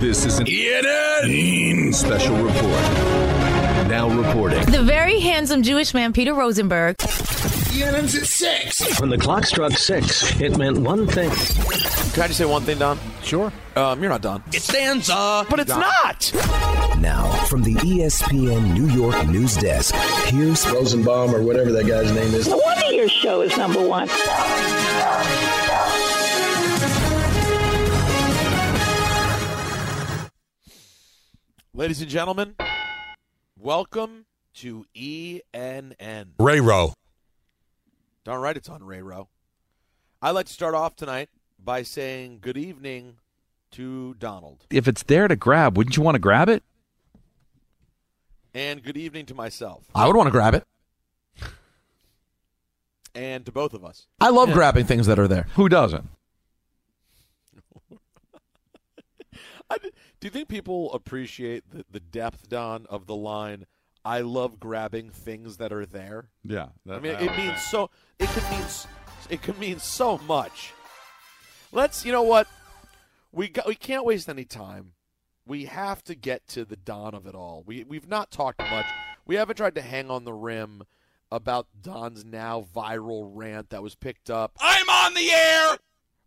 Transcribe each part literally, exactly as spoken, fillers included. This is an E N N special report. Now reporting. The very handsome Jewish man, Peter Rosenberg. E N N's at six. When the clock struck six, it meant one thing. Can I just say one thing, Don? Sure. Um, you're not Don. It stands up, but it's Don. Not. Now, from the E S P N New York news desk, here's Rosenbaum or whatever that guy's name is. No wonder your show is number one. Ladies and gentlemen, welcome to E N N. Ray Row. Darn right it's on Ray Row. I'd like to start off tonight by saying good evening to Donald. If it's there to grab, wouldn't you want to grab it? And good evening to myself. I would want to grab it. And to both of us. I love yeah. grabbing things that are there. Who doesn't? I did. Do you think people appreciate the, the depth, Don, of the line, I love grabbing things that are there? Yeah. That, I mean, I it means that. so – it could mean it could mean so much. Let's – you know what? We got, we can't waste any time. We have to get to the Don of it all. We, we've not talked much. We haven't tried to hang on the rim about Don's now viral rant that was picked up. I'm on the air!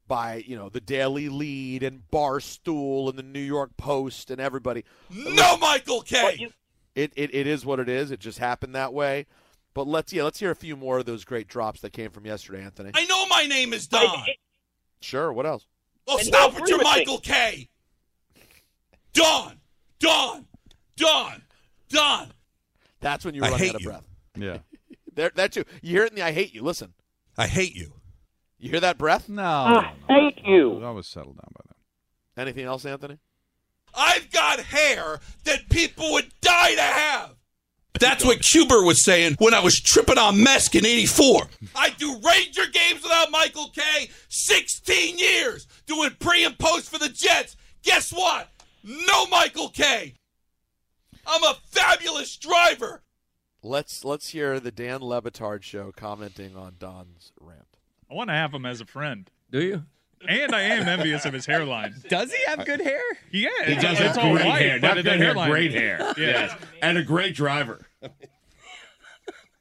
By, you know, the Daily Lead and Barstool and the New York Post and everybody. No, Michael Kay! It, it it is what it is. It just happened that way. But let's yeah, let's hear a few more of those great drops that came from yesterday, Anthony. I know my name is Don. I, it, sure, what else? Oh, stop with your Michael Kay. Don, Don, Don, Don. That's when you run out of breath. Yeah. there, that too. You hear it in the I hate you. Listen. I hate you. You hear that breath? No. I no, no. hate you. I was settled down by then. Anything else, Anthony? I've got hair that people would die to have. That's what Cuber was saying when I was tripping on Mesk in eighty-four. I do Ranger games without Michael Kay. sixteen years doing pre and post for the Jets. Guess what? No Michael Kay. I'm a fabulous driver. Let's let's hear the Dan Le Batard show commenting on Don's rant. I want to have him as a friend. Do you? And I am envious of his hairline. Does he have good hair? Yeah. He does have great hair. That guy has great hair. Yeah. Yes. And a great driver.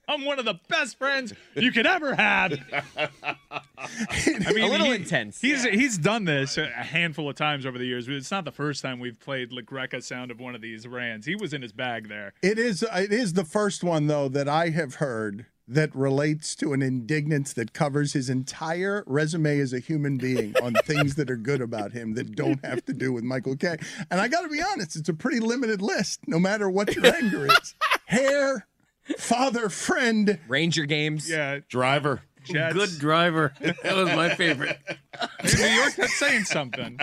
I'm one of the best friends you could ever have. I mean, a little he, intense. He's yeah. he's done this a handful of times over the years. It's not the first time we've played La Greca sound of one of these rants. He was in his bag there. It is. It is the first one, though, that I have heard that relates to an indignance that covers his entire resume as a human being on things that are good about him that don't have to do with Michael Kay. And I got to be honest, it's a pretty limited list, no matter what your anger is. Hair, father, friend. Ranger games. Yeah. Driver. Jets. Good driver. That was my favorite. New York, that's saying something.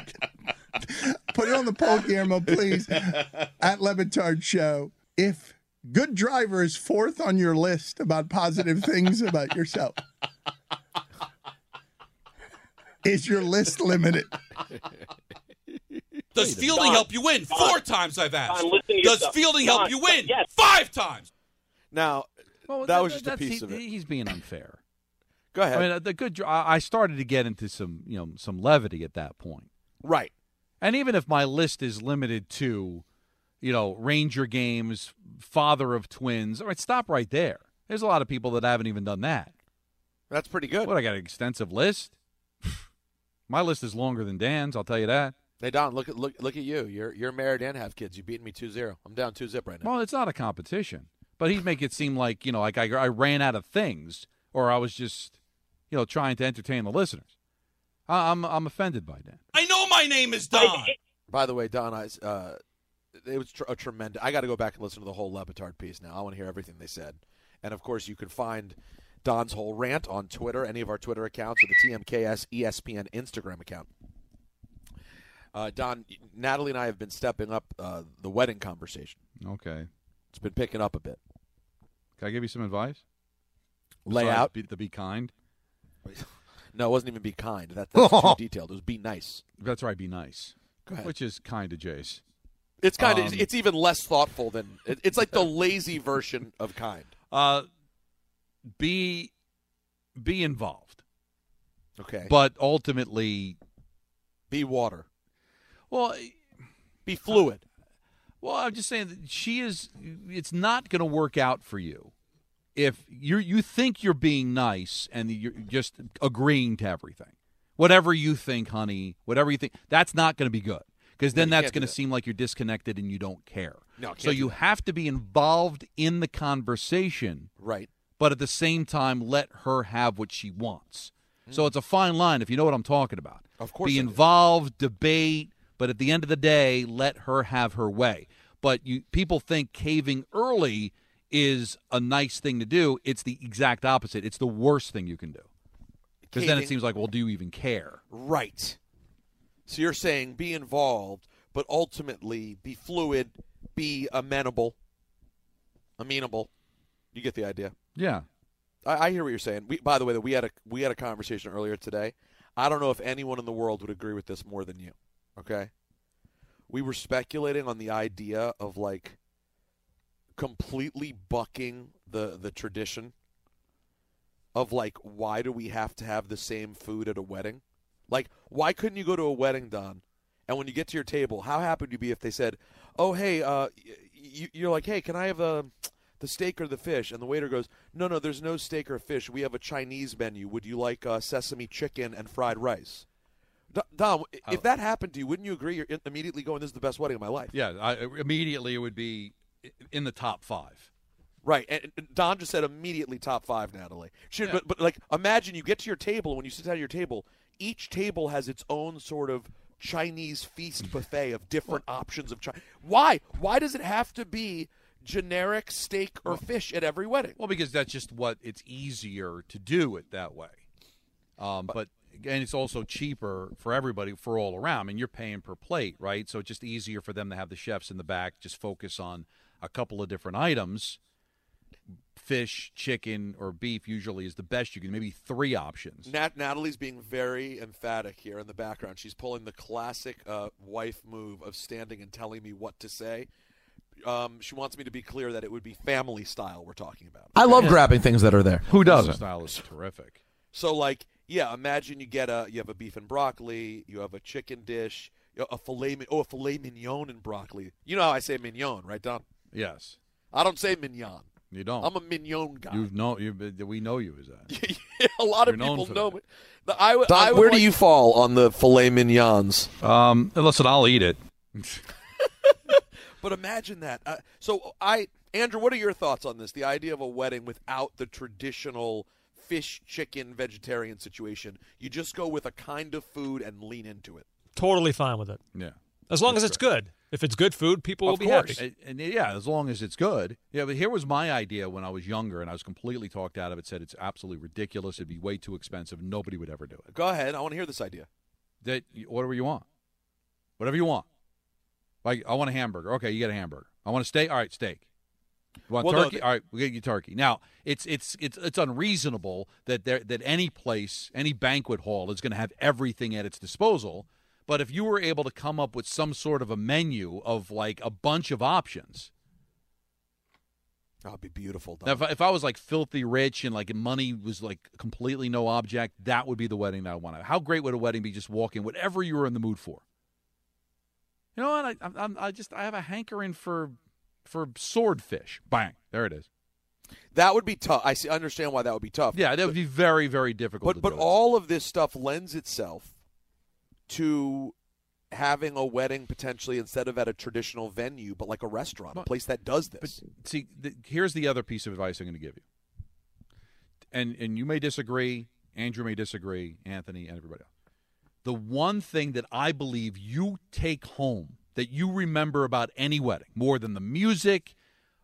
Put it on the poll, Guillermo, please. At Le Batard Show. If good driver is fourth on your list about positive things about yourself. Is your list limited? Does fielding Don, help you win? Don, Four times I've asked. Don, Does yourself. fielding Don, help you win? Yes. Five times. Now, well, that, that was just a piece he, of it. He's being unfair. Go ahead. I mean, the good. I started to get into some, you know, some levity at that point. Right. And even if my list is limited to, you know, Ranger games, father of twins. All right, stop right there. There's a lot of people that haven't even done that. That's pretty good. What, I got an extensive list? My list is longer than Dan's, I'll tell you that. Hey, Don, look at look look at you. You're you're married and have kids. You beat me two zero. I'm down two zip right now. Well, it's not a competition. But he'd make it seem like, you know, like I, I ran out of things or I was just, you know, trying to entertain the listeners. I, I'm, I'm offended by that. I know my name is Don. By the way, Don, I uh, – it was tr- a tremendous – I got to go back and listen to the whole Le Batard piece now. I want to hear everything they said. And, of course, you can find Don's whole rant on Twitter, any of our Twitter accounts, or the T M K S E S P N Instagram account. Uh, Don, Natalie and I have been stepping up uh, the wedding conversation. Okay. It's been picking up a bit. Can I give you some advice? Lay Besides, out. Be, the be kind? No, it wasn't even be kind. That, that's too detailed. It was be nice. That's right, be nice. Go ahead. Which is kind of Jace. It's kind of. Um, it's even less thoughtful than it, – it's like the lazy version of kind. Uh, be be involved. Okay. But ultimately – be water. Well, be fluid. Uh, well, I'm just saying that she is – it's not going to work out for you if you you think you're being nice and you're just agreeing to everything. Whatever you think, honey, whatever you think, that's not going to be good. Because then no, that's going to that. seem like you're disconnected and you don't care. No, so you have to be involved in the conversation, right? But at the same time, let her have what she wants. Mm. So it's a fine line, if you know what I'm talking about. Of course, be involved, debate, but at the end of the day, let her have her way. But you people think caving early is a nice thing to do. It's the exact opposite. It's the worst thing you can do. Because then it seems like, well, do you even care? Right. So you're saying be involved, but ultimately be fluid, be amenable, amenable. You get the idea. Yeah, I, I hear what you're saying. We, by the way, that we had a we had a conversation earlier today. I don't know if anyone in the world would agree with this more than you. Okay, we were speculating on the idea of like completely bucking the the tradition of like, why do we have to have the same food at a wedding? Like, why couldn't you go to a wedding, Don, and when you get to your table, how happy would you be if they said, oh, hey, uh, you, you're like, hey, can I have the, the steak or the fish? And the waiter goes, no, no, there's no steak or fish. We have a Chinese menu. Would you like uh, sesame chicken and fried rice? Don, if oh. that happened to you, wouldn't you agree you're immediately going, this is the best wedding of my life? Yeah, I, immediately it would be in the top five. Right, and Don just said immediately top five, Natalie. She, yeah. but, but, like, imagine you get to your table, when you sit down at your table, each table has its own sort of Chinese feast buffet of different options of China. Why? Why does it have to be generic steak or well, fish at every wedding? Well, because that's just what it's easier to do it that way. Um, but and it's also cheaper for everybody for all around. I mean, you're paying per plate, right? So it's just easier for them to have the chefs in the back just focus on a couple of different items. Fish, chicken, or beef usually is the best you can. Maybe three options. Nat- Natalie's being very emphatic here in the background. She's pulling the classic uh, wife move of standing and telling me what to say. Um, she wants me to be clear that it would be family style we're talking about. Okay? I love yeah. grabbing things that are there. Who doesn't? Style is terrific. So, like, yeah, imagine you get a you have a beef and broccoli, you have a chicken dish, a filet oh a filet mignon and broccoli. You know how I say mignon, right, Don? Yes. I don't say mignon. You don't. I'm a mignon guy. You know, you we know you as that. yeah, a lot You're of people know that. me. The, I, Don, I where like... do you fall on the filet mignons? Um, listen, I'll eat it. But imagine that. Uh, so, I, Andrew, what are your thoughts on this? The idea of a wedding without the traditional fish, chicken, vegetarian situation. You just go with a kind of food and lean into it. Totally fine with it. Yeah. As long That's as it's correct. good. If it's good food, people will be happy. And, and yeah, as long as it's good. Yeah, but here was my idea when I was younger, and I was completely talked out of it, said it's absolutely ridiculous. It'd be way too expensive. Nobody would ever do it. Go ahead. I want to hear this idea. That Whatever you want. Whatever you want. Like, I want a hamburger. Okay, you get a hamburger. I want a steak. All right, steak. You want well, turkey? No, they- All right, we'll get you turkey. Now, it's it's it's it's unreasonable that there that any place, any banquet hall is going to have everything at its disposal. But if you were able to come up with some sort of a menu of, like, a bunch of options. That would be beautiful. Now, if, I, if I was, like, filthy rich and, like, money was, like, completely no object, that would be the wedding that I want to have. How great would a wedding be just walking, whatever you were in the mood for? You know what? I I'm, I just I have a hankering for for swordfish. Bang. There it is. That would be tough. I see, understand why that would be tough. Yeah, that would be very, very difficult but, to but do. But all of this stuff lends itself to having a wedding potentially instead of at a traditional venue, but like a restaurant, a place that does this. But see, the, here's the other piece of advice I'm going to give you. And and you may disagree, Andrew may disagree, Anthony, and everybody else. The one thing that I believe you take home that you remember about any wedding, more than the music,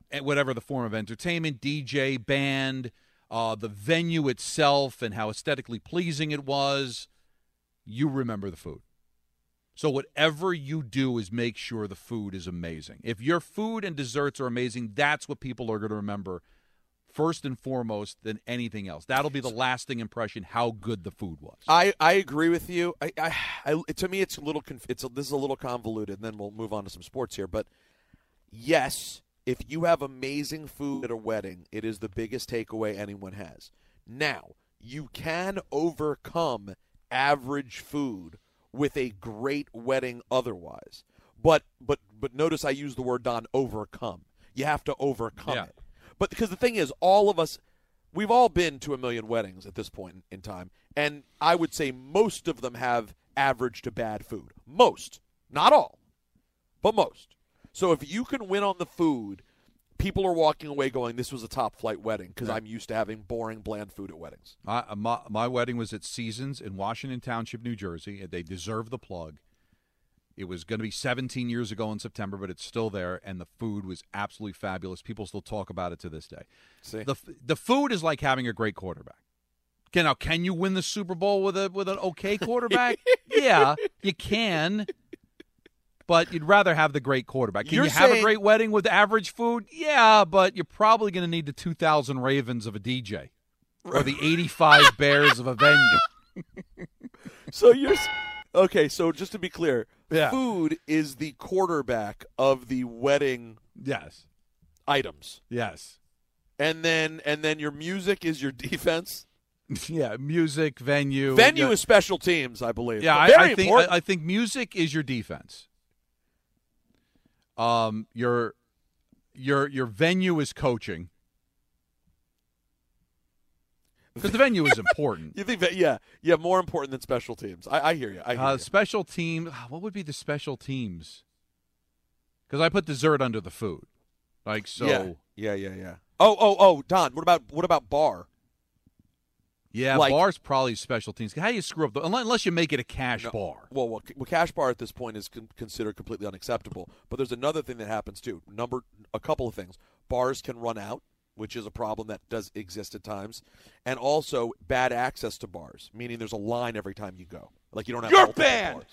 and whatever the form of entertainment, D J, band, uh, the venue itself and how aesthetically pleasing it was, you remember the food. So whatever you do is make sure the food is amazing. If your food and desserts are amazing, that's what people are going to remember first and foremost than anything else. That'll be the lasting impression, how good the food was. I, I agree with you. I, I, I to me it's a little conf- it's a, this is a little convoluted, and then we'll move on to some sports here, but yes, if you have amazing food at a wedding, it is the biggest takeaway anyone has. Now, you can overcome average food with a great wedding otherwise. But but but notice I use the word, Don, overcome. You have to overcome yeah. it. But because the thing is, all of us, we've all been to a million weddings at this point in time, and I would say most of them have average to bad food. Most. Not all, but most. So if you can win on the food, people are walking away going, this was a top-flight wedding, because yeah. I'm used to having boring, bland food at weddings. My, my, my wedding was at Seasons in Washington Township, New Jersey. They deserve the plug. It was going to be seventeen years ago in September, but it's still there, and the food was absolutely fabulous. People still talk about it to this day. See? The the food is like having a great quarterback. Can, now, can you win the Super Bowl with a with an okay quarterback? Yeah, you can. But you'd rather have the great quarterback. Can you're you have saying, a great wedding with average food? Yeah, but you're probably going to need the two thousand Ravens of a D J or the eighty-five Bears of a venue. So you're okay. So just to be clear, yeah. food is the quarterback of the wedding. Yes. Items. Yes. And then and then your music is your defense. Yeah, music, venue. Venue yeah. is special teams, I believe. Yeah, I, I think I, I think music is your defense. Um, your, your, your venue is coaching, because the venue is important. You think that, yeah, yeah, more important than special teams. I, I hear you. I hear uh, you. Special team. What would be the special teams? Because I put dessert under the food, like so. Yeah, yeah, yeah, yeah. Oh, oh, oh, Don. What about what about bar? Yeah, like, bar's probably special teams. How do you screw up the, unless you make it a cash no, bar? Well, well, well, cash bar at this point is con- considered completely unacceptable. But there's another thing that happens too. Number a couple of things. Bars can run out, which is a problem that does exist at times, and also bad access to bars, meaning there's a line every time you go. Like you don't have. You're banned.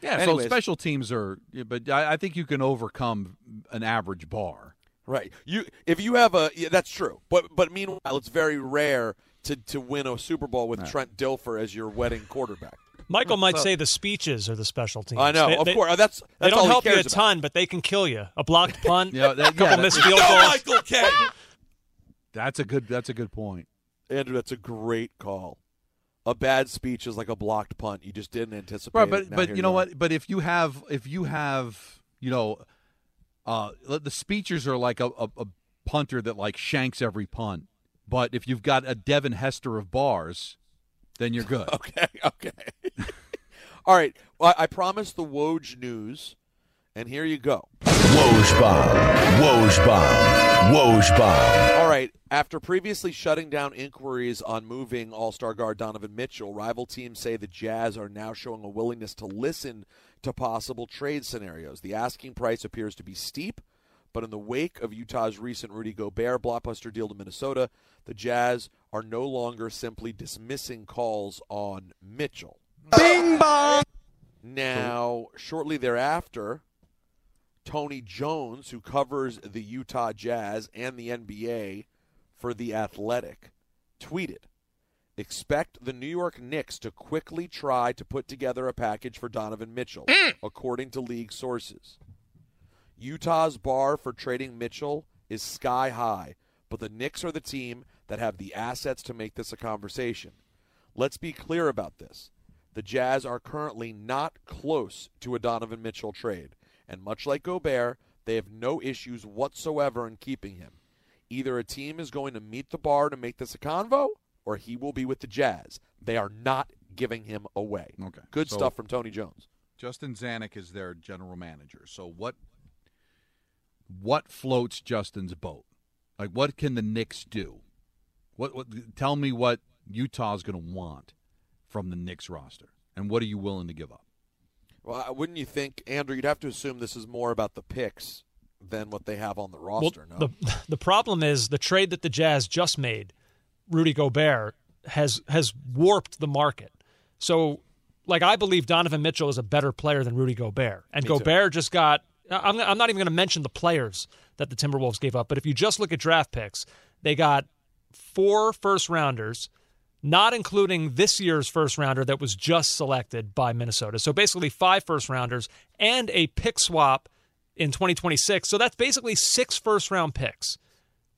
Yeah. Anyways, so special teams are, but I, I think you can overcome an average bar. Right. You if you have a yeah, that's true. But but meanwhile, it's very rare to to win a Super Bowl with right. Trent Dilfer as your wedding quarterback. Michael might so, say the speeches are the special teams. I know, they, of they, course. That's, that's they don't all help you a ton, about. But they can kill you. A blocked punt, you know, that, a couple yeah, missed field no, goals. Michael Kay. That's a good. That's a good point, Andrew. That's a great call. A bad speech is like a blocked punt. You just didn't anticipate. Right, but it. but you know what? But if you have if you have you know, uh, the speeches are like a, a, a punter that like shanks every punt. But if you've got a Devin Hester of bars, then you're good. okay, okay. All right. Well, I promised the Woj news, and here you go. Woj bomb, Woj bomb, Woj bomb. All right. After previously shutting down inquiries on moving All-Star guard Donovan Mitchell, rival teams say the Jazz are now showing a willingness to listen to possible trade scenarios. The asking price appears to be steep. But in the wake of Utah's recent Rudy Gobert blockbuster deal to Minnesota, the Jazz are no longer simply dismissing calls on Mitchell. Bing bong! Now, shortly thereafter, Tony Jones, who covers the Utah Jazz and the N B A for The Athletic, tweeted, "Expect the New York Knicks to quickly try to put together a package for Donovan Mitchell," mm. according to league sources. Utah's bar for trading Mitchell is sky high, but the Knicks are the team that have the assets to make this a conversation. Let's be clear about this. The Jazz are currently not close to a Donovan Mitchell trade, and much like Gobert, they have no issues whatsoever in keeping him. Either a team is going to meet the bar to make this a convo, or he will be with the Jazz. They are not giving him away. Okay. Good so stuff from Tony Jones. Justin Zanuck is their general manager, so what... What floats Justin's boat? Like, what can the Knicks do? What, what tell me what Utah's going to want from the Knicks roster, and what are you willing to give up? Well, wouldn't you think, Andrew? You'd have to assume this is more about the picks than what they have on the roster. Well, no, the the problem is the trade that the Jazz just made, Rudy Gobert, has has warped the market. So. like I believe Donovan Mitchell is a better player than Rudy Gobert. And Me Gobert too. just got – I'm I'm not even going to mention the players that the Timberwolves gave up. But if you just look at draft picks, they got four first-rounders, not including this year's first-rounder that was just selected by Minnesota. So basically five first-rounders and a pick swap in twenty twenty-six. So that's basically six first-round picks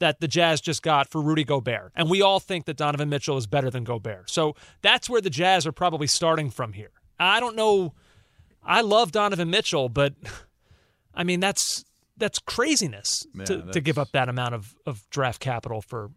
that the Jazz just got for Rudy Gobert. And we all think that Donovan Mitchell is better than Gobert. So that's where the Jazz are probably starting from here. I don't know. I love Donovan Mitchell, but, I mean, that's that's craziness Man, to, that's... to give up that amount of, of draft capital for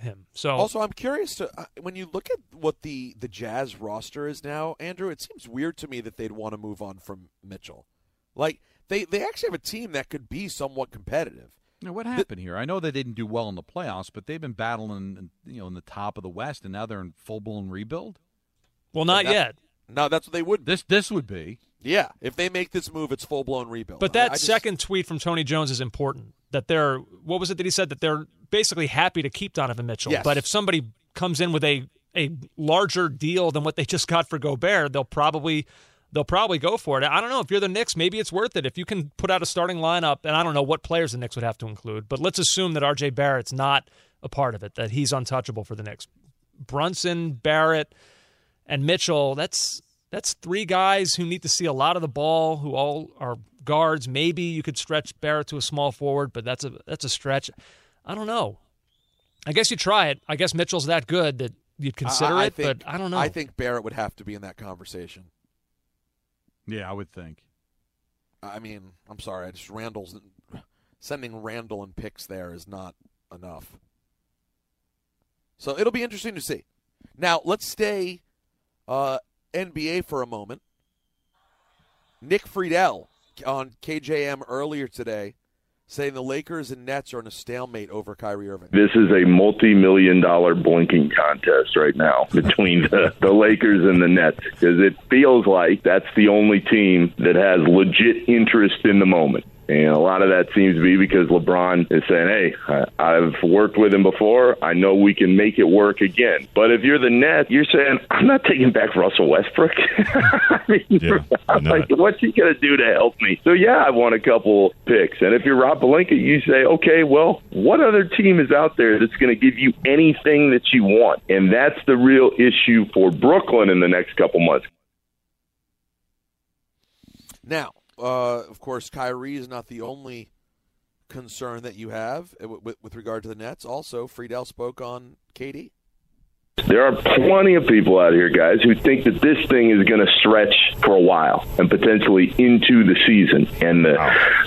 him. So also, I'm curious, to, when you look at what the, the Jazz roster is now, Andrew, it seems weird to me that they'd want to move on from Mitchell. Like, they, they actually have a team that could be somewhat competitive. Now, what happened here? I know they didn't do well in the playoffs, but they've been battling, you know, in the top of the West, and now they're in full-blown rebuild. Well, not yet. No, that's what they would. This this would be. Yeah, if they make this move, it's full-blown rebuild. But that I, I just... second tweet from Tony Jones is important. That they're what was it that he said that they're basically happy to keep Donovan Mitchell, yes. but if somebody comes in with a a larger deal than what they just got for Gobert, they'll probably. They'll probably go for it. I don't know. If you're the Knicks, maybe it's worth it. If you can put out a starting lineup, and I don't know what players the Knicks would have to include, but let's assume that R J Barrett's not a part of it, that he's untouchable for the Knicks. Brunson, Barrett, and Mitchell, that's that's three guys who need to see a lot of the ball, who all are guards. Maybe you could stretch Barrett to a small forward, but that's a that's a stretch. I don't know. I guess you try it. I guess Mitchell's that good that you'd consider I, I it, think, but I don't know. I think Barrett would have to be in that conversation. Yeah, I would think. I mean, I'm sorry. I just Randall's sending Randall and picks there is not enough. So it'll be interesting to see. Now let's stay uh, N B A for a moment. Nick Friedel on K J M earlier today, saying the Lakers and Nets are in a stalemate over Kyrie Irving. This is a multi-million dollar blinking contest right now between the, the Lakers and the Nets, because it feels like that's the only team that has legit interest in the moment. And a lot of that seems to be because LeBron is saying, hey, I've worked with him before. I know we can make it work again. But if you're the Nets, you're saying, I'm not taking back Russell Westbrook. I mean, yeah, I'm like, what's he going to do to help me? So, yeah, I want a couple picks. And if you're Rob Pelinka, you say, okay, well, what other team is out there that's going to give you anything that you want? And that's the real issue for Brooklyn in the next couple months. Now. Uh, of course, Kyrie is not the only concern that you have with, with regard to the Nets. Also, Friedel spoke on K D. There are plenty of people out here, guys, who think that this thing is going to stretch for a while and potentially into the season. And the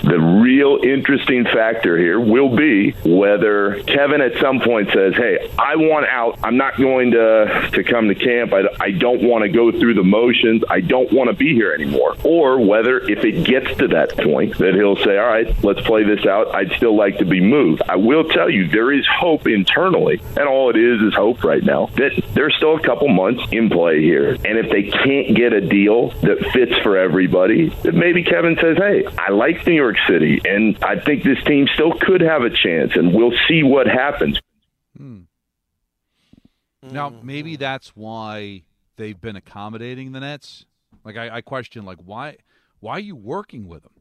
the real interesting factor here will be whether Kevin at some point says, hey, I want out. I'm not going to, to come to camp. I, I don't want to go through the motions. I don't want to be here anymore. Or whether if it gets to that point that he'll say, all right, let's play this out. I'd still like to be moved. I will tell you, there is hope internally. And all it is is hope right now. That there's still a couple months in play here. And if they can't get a deal that fits for everybody, then maybe Kevin says, hey, I like New York City, and I think this team still could have a chance, and we'll see what happens. Hmm. Now, maybe that's why they've been accommodating the Nets. Like, I, I question, like, why, why are you working with them?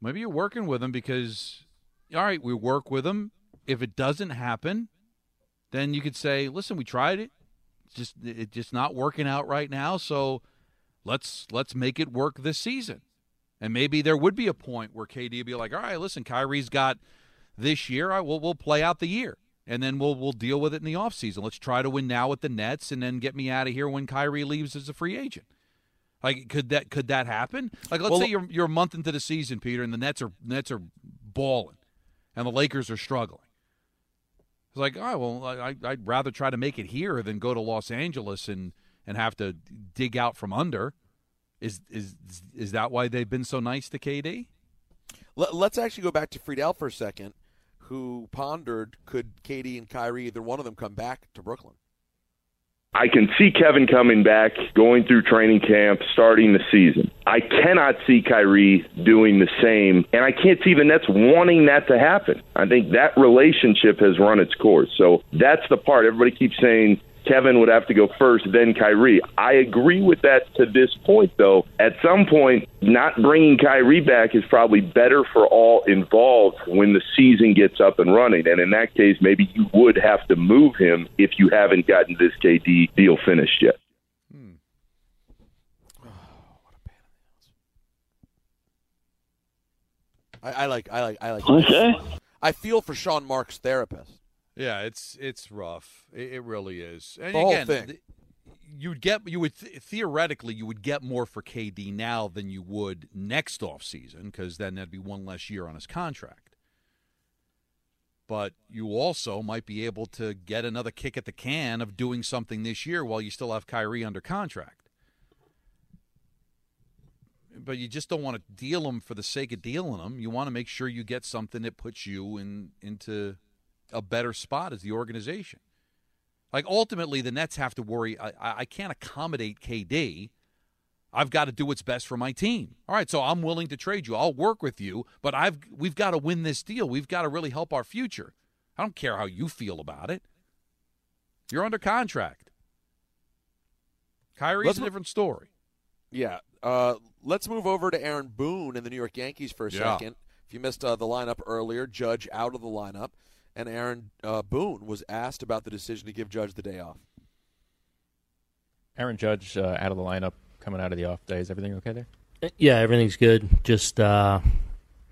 Maybe you're working with them because, all right, we work with them. If it doesn't happen, then you could say, listen, we tried it. It's just it's just not working out right now, so let's let's make it work this season. And maybe there would be a point where K D would be like, all right, listen, Kyrie's got this year. All right, we'll, we'll play out the year, and then we'll we'll deal with it in the offseason. Let's try to win now with the Nets and then get me out of here when Kyrie leaves as a free agent. Like, could that could that happen? Like, let's well, say you're you're a month into the season, Peter, and the Nets are Nets are balling, and the Lakers are struggling. It's like, oh, well, I, I'd rather try to make it here than go to Los Angeles and, and have to dig out from under. Is is is that why they've been so nice to K D? Let's actually go back to Friedel for a second, who pondered, could K D and Kyrie, either one of them, come back to Brooklyn? I can see Kevin coming back, going through training camp, starting the season. I cannot see Kyrie doing the same, and I can't see the Nets wanting that to happen. I think that relationship has run its course. So that's the part. Everybody keeps saying Kevin would have to go first, then Kyrie. I agree with that to this point, though. At some point, not bringing Kyrie back is probably better for all involved when the season gets up and running. And in that case, maybe you would have to move him if you haven't gotten this K D deal finished yet. Hmm. Oh, what a pain. I, I like, I like, I like. Okay. I feel for Sean Mark's therapist. Yeah, it's it's rough. It, it really is. And the again, whole thing. You'd get you would th- theoretically you would get more for K D now than you would next offseason, because then there'd be one less year on his contract. But you also might be able to get another kick at the can of doing something this year while you still have Kyrie under contract. But you just don't want to deal him for the sake of dealing him. You want to make sure you get something that puts you in into a better spot as the organization. Like, ultimately, the Nets have to worry, I, I can't accommodate K D. I've got to do what's best for my team. All right, so I'm willing to trade you. I'll work with you, but I've we've got to win this deal. We've got to really help our future. I don't care how you feel about it. You're under contract. Kyrie's let's a different story. Yeah. Uh, let's move over to Aaron Boone and the New York Yankees for a yeah. second. If you missed uh, the lineup earlier, Judge out of the lineup. And Aaron uh, Boone was asked about the decision to give Judge the day off. Aaron Judge uh, out of the lineup, coming out of the off day. Is everything okay there? Yeah, everything's good. Just uh,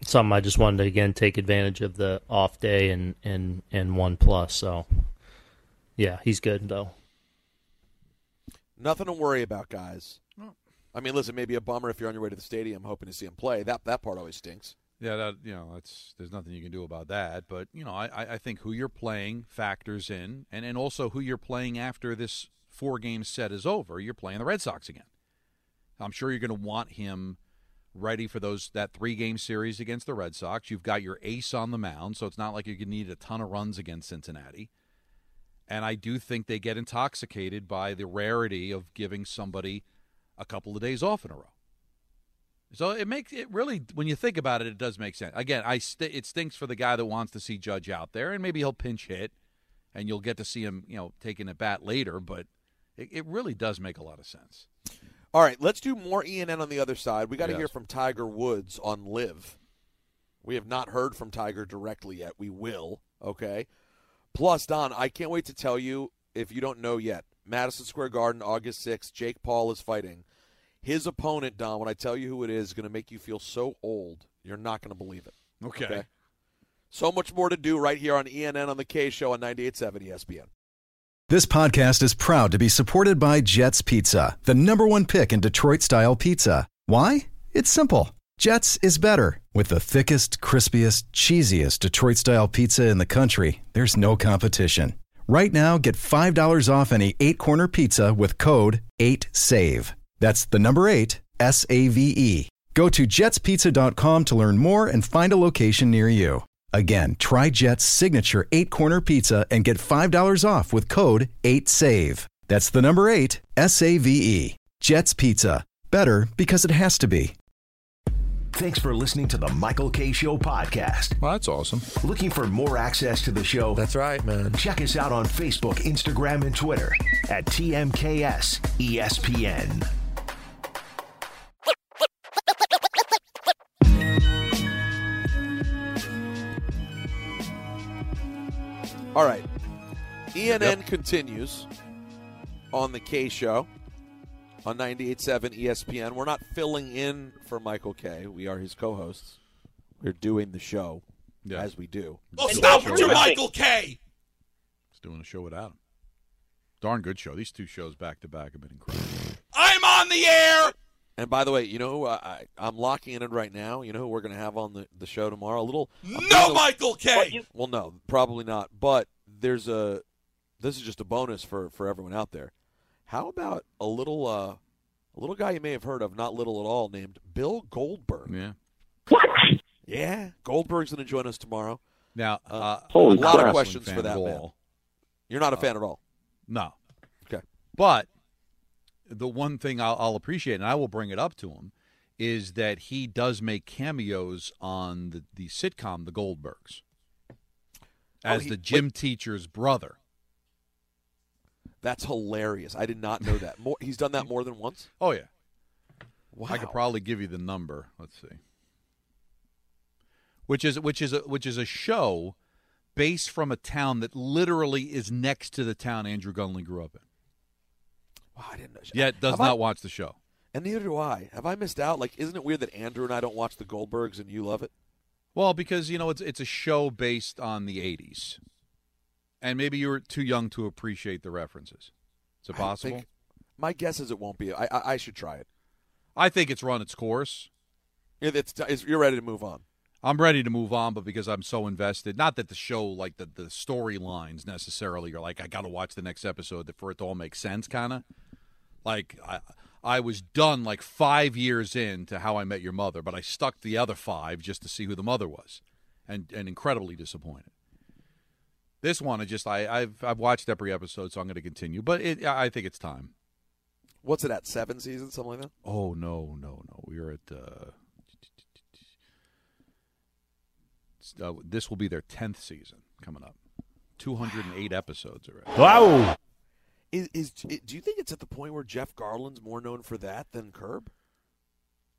something I just wanted to, again, take advantage of the off day and, and, and one plus. So, yeah, he's good, though. Nothing to worry about, guys. No. I mean, listen, maybe a bummer if you're on your way to the stadium hoping to see him play. That that part always stinks. Yeah, that, you know, that's there's nothing you can do about that. But, you know, I, I think who you're playing factors in, and, and also who you're playing after this four-game set is over. You're playing the Red Sox again. I'm sure you're going to want him ready for those that three-game series against the Red Sox. You've got your ace on the mound, so it's not like you're going to need a ton of runs against Cincinnati. And I do think they get intoxicated by the rarity of giving somebody a couple of days off in a row. So it makes it really, when you think about it, it does make sense. Again, I st- it stinks for the guy that wants to see Judge out there, and maybe he'll pinch hit, and you'll get to see him, you know, taking a bat later. But it, it really does make a lot of sense. All right, let's do more E N N on the other side. We got to yes. hear from Tiger Woods on Live. We have not heard from Tiger directly yet. We will, okay. Plus, Don, I can't wait to tell you if you don't know yet. Madison Square Garden, August sixth. Jake Paul is fighting. His opponent, Don, when I tell you who it is, is going to make you feel so old, you're not going to believe it. Okay. okay. So much more to do right here on E N N on the K Show on ninety-eight point seven E S P N. This podcast is proud to be supported by Jets Pizza, the number one pick in Detroit-style pizza. Why? It's simple. Jets is better. With the thickest, crispiest, cheesiest Detroit-style pizza in the country, there's no competition. Right now, get five dollars off any eight-corner pizza with code eight save. That's the number eight, S A V E. Go to jets pizza dot com to learn more and find a location near you. Again, try Jet's signature eight-corner pizza and get five dollars off with code eight save. That's the number eight, S A V E. Jet's Pizza. Better because it has to be. Thanks for listening to the Michael Kay Show podcast. Well, that's awesome. Looking for more access to the show? That's right, man. Check us out on Facebook, Instagram, and Twitter at T M K S E S P N. All right. E N N yep. continues on the K Show on ninety-eight point seven E S P N. We're not filling in for Michael Kay. We are his co-hosts. We're doing the show yeah. as we do. Oh, stop with your Michael Kay! He's doing a show without him. Darn good show. These two shows back-to-back have been incredible. I'm on the air! And by the way, you know who I, I, I'm locking in it right now? You know who we're going to have on the, the show tomorrow? A little No little, Michael Kay! Well, no, probably not. But there's a this is just a bonus for, for everyone out there. How about a little uh, a little guy you may have heard of, not little at all, named Bill Goldberg? Yeah. What? Yeah. Goldberg's going to join us tomorrow. Now, uh, a lot of questions for that man. You're not a uh, fan at all? No. Okay. But the one thing I'll, I'll appreciate, and I will bring it up to him, is that he does make cameos on the, the sitcom The Goldbergs as oh, he, the gym wait. teacher's brother. That's hilarious. I did not know that. More, he's done that more than once? Oh, yeah. Wow. I could probably give you the number. Let's see. Which is which is a, which is a show based from a town that literally is next to the town Andrew Gunling grew up in. Wow, I didn't know. Yet does Have not I, watch the show. And neither do I. Have I missed out? Like, isn't it weird that Andrew and I don't watch the Goldbergs and you love it? Well, because, you know, it's it's a show based on the eighties. And maybe you were too young to appreciate the references. Is it possible? I think, my guess is it won't be. I, I I should try it. I think it's run its course. It's, it's, you're ready to move on. I'm ready to move on, but because I'm so invested, not that the show, like the, the storylines necessarily are like, I got to watch the next episode for it to all make sense, kind of. Like, I, I was done like five years in to How I Met Your Mother, but I stuck the other five just to see who the mother was, and, and incredibly disappointed. This one, I just I, I've I've watched every episode, so I'm going to continue. But it, I think it's time. What's it at? Seven seasons, something like that. Oh no, no, no! We are at. Uh, uh, this will be their tenth season coming up. Two hundred and eight wow. episodes already. Wow! Is is do you think it's at the point where Jeff Garland's more known for that than Curb?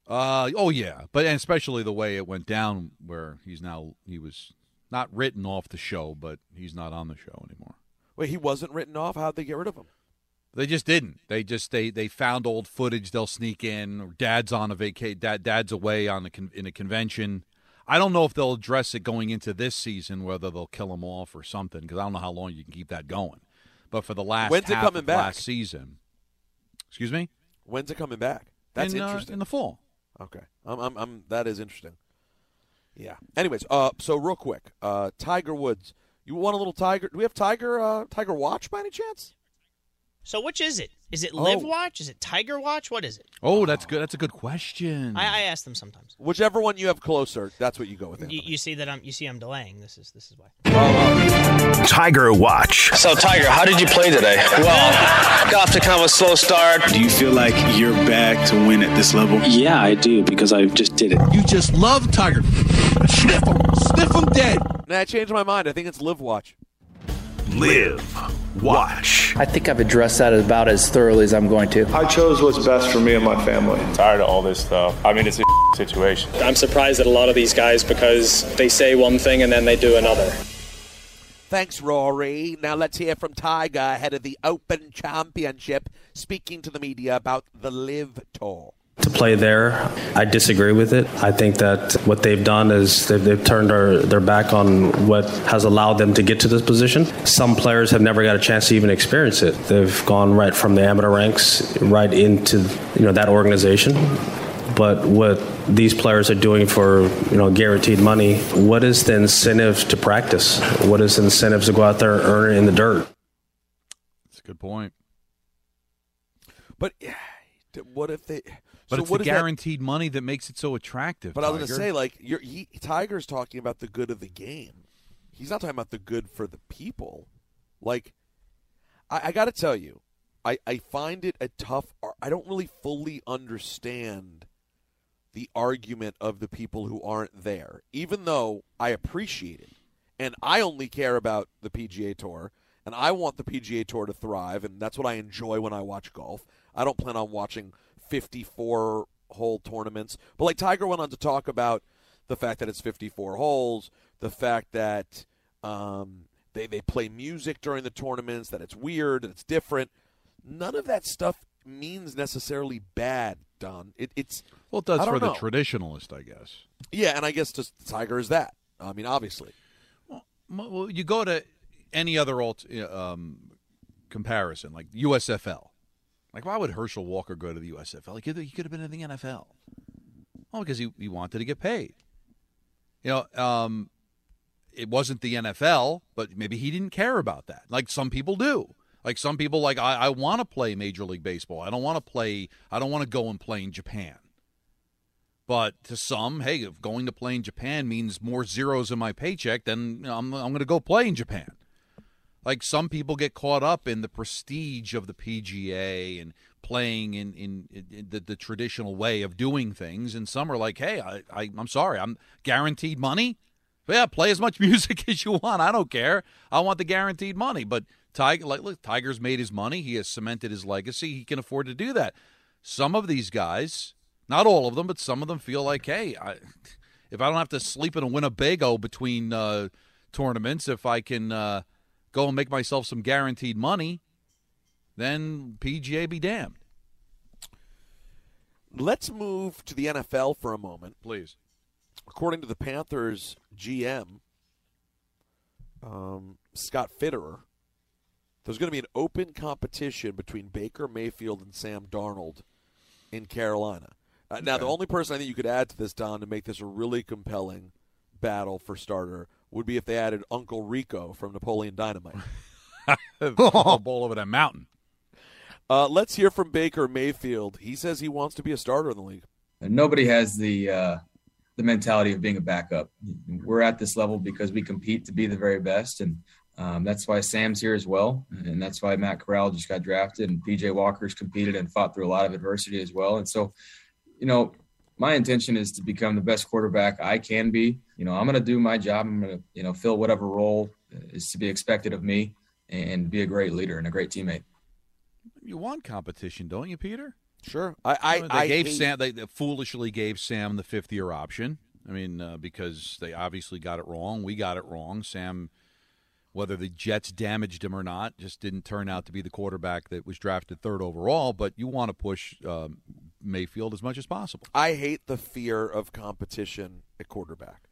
Uh oh yeah, but and especially the way it went down, where he's now he was. Not written off the show, but he's not on the show anymore. Wait, he wasn't written off? How'd they get rid of him? They just didn't. They just they, they found old footage. They'll sneak in. Or dad's on a vaca- dad Dad's away on a con- in a convention. I don't know if they'll address it going into this season, whether they'll kill him off or something, because I don't know how long you can keep that going. But for the last When's half it coming of back? last season, excuse me, when's it coming back? That's in, interesting. Uh, in the fall. Okay, I'm, I'm, I'm, that is interesting. Yeah. Anyways, uh, so real quick, uh, Tiger Woods. You want a little Tiger? Do we have Tiger uh, Tiger Watch by any chance? So which is it? Is it Live oh. Watch? Is it Tiger Watch? What is it? Oh, that's good. That's a good question. I, I ask them sometimes. Whichever one you have closer, that's what you go with. You, you see that I'm you see I'm delaying. This is this is why. Uh, Tiger Watch. So Tiger, how did you play today? Well, got off to kind of a slow start. Do you feel like you're back to win at this level? Yeah, I do because I just did it. You just love Tiger. Sniff him, sniff him dead. Nah, I changed my mind. I think it's Live Watch. Live Watch. I think I've addressed that about as thoroughly as I'm going to. I chose what's best for me and my family. I'm tired of all this stuff. I mean, it's a situation. I'm surprised at a lot of these guys because they say one thing and then they do another. Thanks, Rory. Now let's hear from Tiger ahead of the Open Championship, speaking to the media about the Live Tour. To play there, I disagree with it. I think that what they've done is they've, they've turned our, their back on what has allowed them to get to this position. Some players have never got a chance to even experience it. They've gone right from the amateur ranks right into, you know, that organization. But what these players are doing for, you know, guaranteed money, what is the incentive to practice? What is the incentive to go out there and earn it in the dirt? That's a good point. But what if they... But so it's what the guaranteed that, money that makes it so attractive. But Tiger. I was going to say, like, you're, he, Tiger's talking about the good of the game. He's not talking about the good for the people. Like, I, I got to tell you, I, I find it a tough – I don't really fully understand the argument of the people who aren't there, even though I appreciate it. And I only care about the P G A Tour, and I want the P G A Tour to thrive, and that's what I enjoy when I watch golf. I don't plan on watching – fifty-four hole tournaments. But, like, Tiger went on to talk about the fact that it's fifty-four holes, the fact that um, they, they play music during the tournaments, that it's weird, that it's different. None of that stuff means necessarily bad, Don. It, it's, well, it does for know. the traditionalist, I guess. Yeah, and I guess just Tiger is that. I mean, obviously. Well, well you go to any other alt, um, comparison, like U S F L. Like, why would Herschel Walker go to the U S F L? Like, he could have been in the N F L. Well, because he, he wanted to get paid. You know, um, it wasn't the N F L, but maybe he didn't care about that. Like, some people do. Like, some people, like, I, I want to play Major League Baseball. I don't want to play – I don't want to go and play in Japan. But to some, hey, if going to play in Japan means more zeros in my paycheck, then I'm, I'm going to go play in Japan. Like, some people get caught up in the prestige of the P G A and playing in, in, in the, the traditional way of doing things. And some are like, hey, I, I, I'm sorry, I'm guaranteed money. But yeah, play as much music as you want. I don't care. I want the guaranteed money. But Tiger, like, look, Tiger's made his money. He has cemented his legacy. He can afford to do that. Some of these guys, not all of them, but some of them feel like, hey, I, if I don't have to sleep in a Winnebago between uh, tournaments, if I can uh, go and make myself some guaranteed money, then P G A be damned. Let's move to the N F L for a moment. Please. According to the Panthers G M, um, Scott Fitterer, there's going to be an open competition between Baker Mayfield and Sam Darnold in Carolina. Uh, now, okay. The only person I think you could add to this, Don, to make this a really compelling battle for starter would be if they added Uncle Rico from Napoleon Dynamite. A bowl over that mountain. Uh, let's hear from Baker Mayfield. He says he wants to be a starter in the league. Nobody has the uh, the mentality of being a backup. We're at this level because we compete to be the very best, and um, that's why Sam's here as well, and that's why Matt Corral just got drafted, and P J Walker's competed and fought through a lot of adversity as well. And so, you know, my intention is to become the best quarterback I can be. You know, I'm going to do my job. I'm going to, you know, fill whatever role is to be expected of me, and be a great leader and a great teammate. You want competition, don't you, Peter? Sure. I, I, you know, they I gave hate... Sam. They foolishly gave Sam the fifth-year option. I mean, uh, because they obviously got it wrong. We got it wrong. Sam, whether the Jets damaged him or not, just didn't turn out to be the quarterback that was drafted third overall. But you want to push uh, Mayfield as much as possible. I hate the fear of competition at quarterback.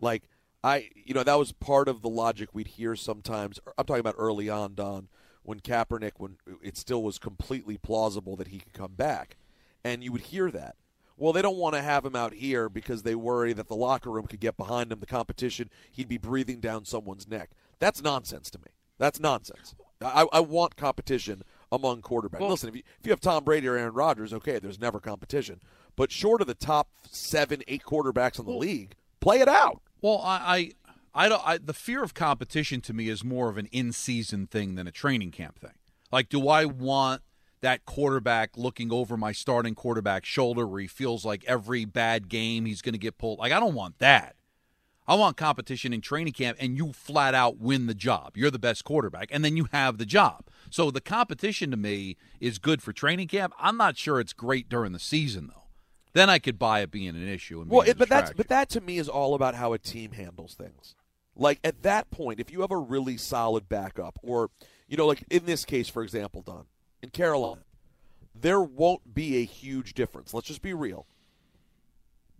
Like, I, you know, that was part of the logic we'd hear sometimes. I'm talking about early on, Don. When Kaepernick, when it still was completely plausible that he could come back. And you would hear that. Well, they don't want to have him out here because they worry that the locker room could get behind him, the competition, he'd be breathing down someone's neck. That's nonsense to me. That's nonsense. I, I want competition among quarterbacks. Well, Listen, if you, if you have Tom Brady or Aaron Rodgers, okay, there's never competition. But short of the top seven, eight quarterbacks in the well, league, play it out. Well, I... I... I don't. I, the fear of competition to me is more of an in-season thing than a training camp thing. Like, do I want that quarterback looking over my starting quarterback's shoulder where he feels like every bad game he's going to get pulled? Like, I don't want that. I want competition in training camp, and you flat out win the job. You're the best quarterback, and then you have the job. So the competition to me is good for training camp. I'm not sure it's great during the season, though. Then I could buy it being an issue. And well, it, but that's but that to me is all about how a team handles things. Like, at that point, if you have a really solid backup, or, you know, like in this case, for example, Don, in Carolina, there won't be a huge difference. Let's just be real.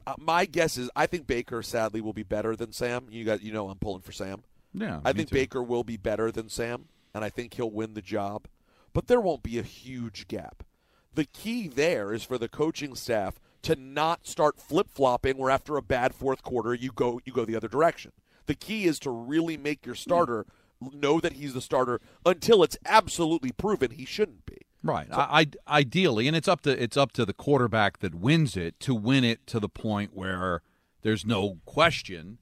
Uh, my guess is I think Baker, sadly, will be better than Sam. You got, you know I'm pulling for Sam. Yeah, I think too. Baker will be better than Sam, and I think he'll win the job. But there won't be a huge gap. The key there is for the coaching staff to not start flip-flopping where after a bad fourth quarter you go you go the other direction. The key is to really make your starter know that he's the starter until it's absolutely proven he shouldn't be. Right. So, I, I, ideally, and it's up to it's up to the quarterback that wins it to win it to the point where there's no question,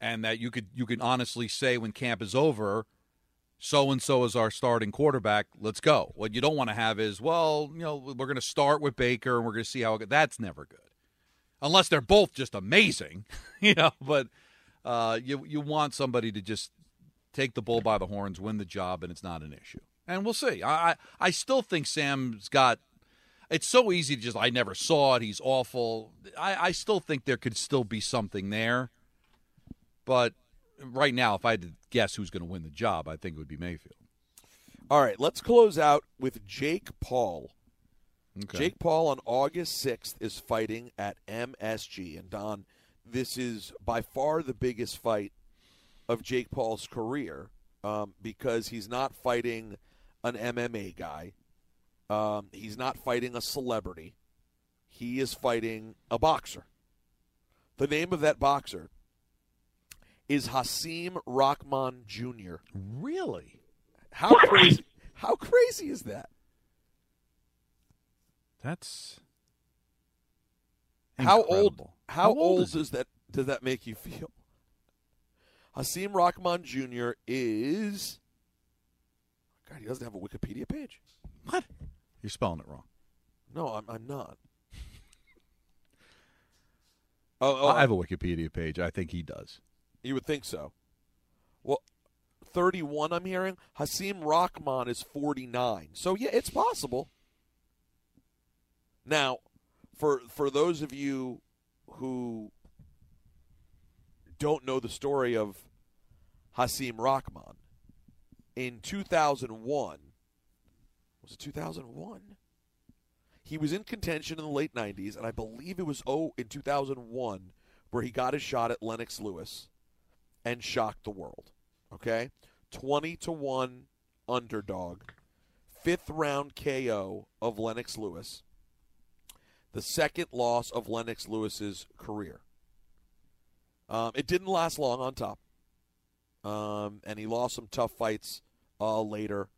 and that you could you can honestly say when camp is over, so and so is our starting quarterback. Let's go. What you don't want to have is, well, you know, we're going to start with Baker and we're going to see how it goes. That's never good, unless they're both just amazing, you know. But Uh, you you want somebody to just take the bull by the horns, win the job, and it's not an issue. And we'll see. I, I, I still think Sam's got – it's so easy to just, I never saw it, he's awful. I, I still think there could still be something there. But right now, if I had to guess who's going to win the job, I think it would be Mayfield. All right, let's close out with Jake Paul. Okay. Jake Paul on August sixth is fighting at M S G. And, Don, this is by far the biggest fight of Jake Paul's career um, because he's not fighting an M M A guy. Um, he's not fighting a celebrity. He is fighting a boxer. The name of that boxer is Hasim Rahman Junior Really? How crazy? How crazy is that? That's incredible. How old? How, How old, old is, is that? Does that make you feel? Hasim Rahman Junior is. God, he doesn't have a Wikipedia page. What? You're spelling it wrong. No, I'm, I'm not. oh, oh, I have a Wikipedia page. I think he does. You would think so. Well, thirty-one, I'm hearing. Hasim Rahman is forty-nine. So, yeah, it's possible. Now, for for those of you who don't know the story of Hasim Rahman, in two thousand one, was it two thousand one? He was in contention in the late nineties, and I believe it was oh in two thousand one where he got his shot at Lennox Lewis and shocked the world. Okay? twenty to one underdog. Fifth round K O of Lennox Lewis. The second loss of Lennox Lewis's career. Um, it didn't last long on top. Um, and he lost some tough fights uh, later.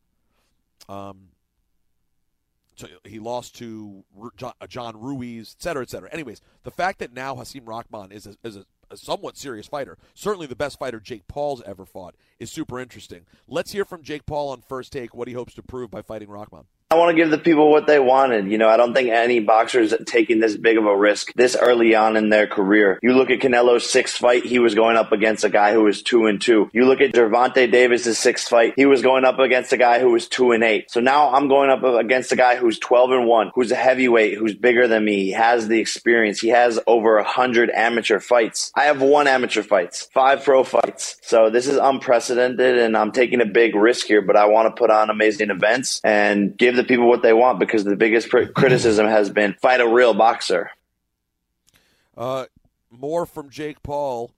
Um, so he lost to John Ruiz, et cetera, et cetera. Anyways, the fact that now Hasim Rahman is a, is a, a somewhat serious fighter, certainly the best fighter Jake Paul's ever fought, is super interesting. Let's hear from Jake Paul on First Take what he hopes to prove by fighting Rahman. I want to give the people what they wanted. You know, I don't think any boxer is taking this big of a risk this early on in their career. You look at Canelo's sixth fight, he was going up against a guy who was two and two. You look at Gervonta Davis's sixth fight, he was going up against a guy who was two and eight. So now I'm going up against a guy who's twelve and one, who's a heavyweight, who's bigger than me. He has the experience. He has over a hundred amateur fights. I have one amateur fights, five pro fights. So this is unprecedented, and I'm taking a big risk here. But I want to put on amazing events and give the people what they want, because the biggest pr- criticism has been fight a real boxer. Uh, more from Jake Paul,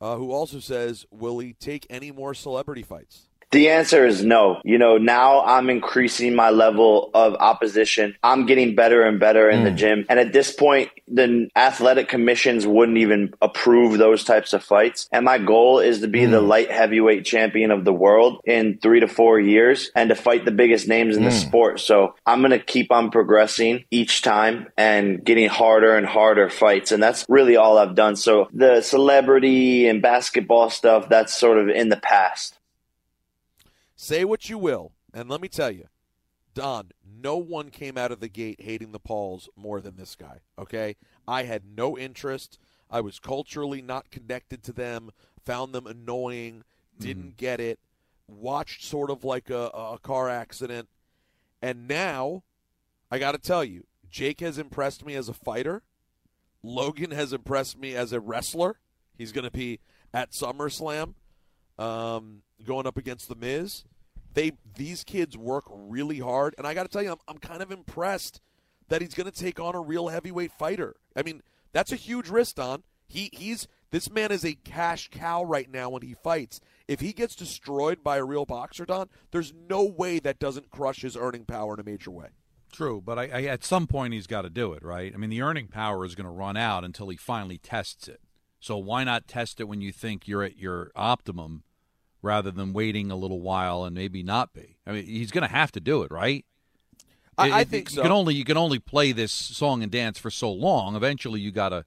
uh, who also says, will he take any more celebrity fights? The answer is no. You know, now I'm increasing my level of opposition. I'm getting better and better in mm. the gym. And at this point, the athletic commissions wouldn't even approve those types of fights. And my goal is to be mm. the light heavyweight champion of the world in three to four years and to fight the biggest names in mm. the sport. So I'm going to keep on progressing each time and getting harder and harder fights. And that's really all I've done. So the celebrity and basketball stuff, that's sort of in the past. Say what you will, and let me tell you, Don, no one came out of the gate hating the Pauls more than this guy, okay? I had no interest. I was culturally not connected to them, found them annoying, didn't mm. get it, watched sort of like a, a car accident. And now, I got to tell you, Jake has impressed me as a fighter. Logan has impressed me as a wrestler. He's going to be at SummerSlam. Um, going up against The Miz. They, these kids work really hard, and I got to tell you, I'm, I'm kind of impressed that he's going to take on a real heavyweight fighter. I mean, that's a huge risk, Don. He, he's, this man is a cash cow right now when he fights. If he gets destroyed by a real boxer, Don, there's no way that doesn't crush his earning power in a major way. True, but I, I, at some point he's got to do it, right? I mean, the earning power is going to run out until he finally tests it. So why not test it when you think you're at your optimum, rather than waiting a little while and maybe not be? I mean, he's going to have to do it, right? I, I think you so. Can only, you can only play this song and dance for so long. Eventually, you gotta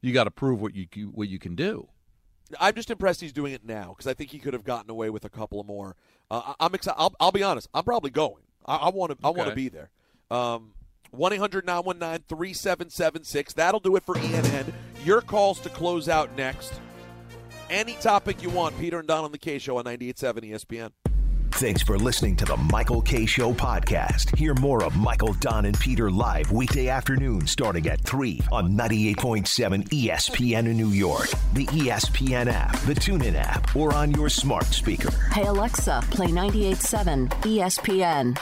you gotta prove what you what you can do. I'm just impressed he's doing it now, because I think he could have gotten away with a couple of more. Uh, I'm excited. I'll, I'll be honest. I'm probably going. I want to. I want to okay. be there. Um, one eight hundred nine one nine three seven seven six. That'll do it for E N N. Your calls to close out next. Any topic you want. Peter and Don on the K Show on ninety-eight point seven E S P N. Thanks for listening to the Michael Kay Show podcast. Hear more of Michael, Don, and Peter live weekday afternoon starting at three on ninety-eight point seven E S P N in New York, the E S P N app, the TuneIn app, or on your smart speaker. Hey, Alexa, play ninety-eight point seven E S P N.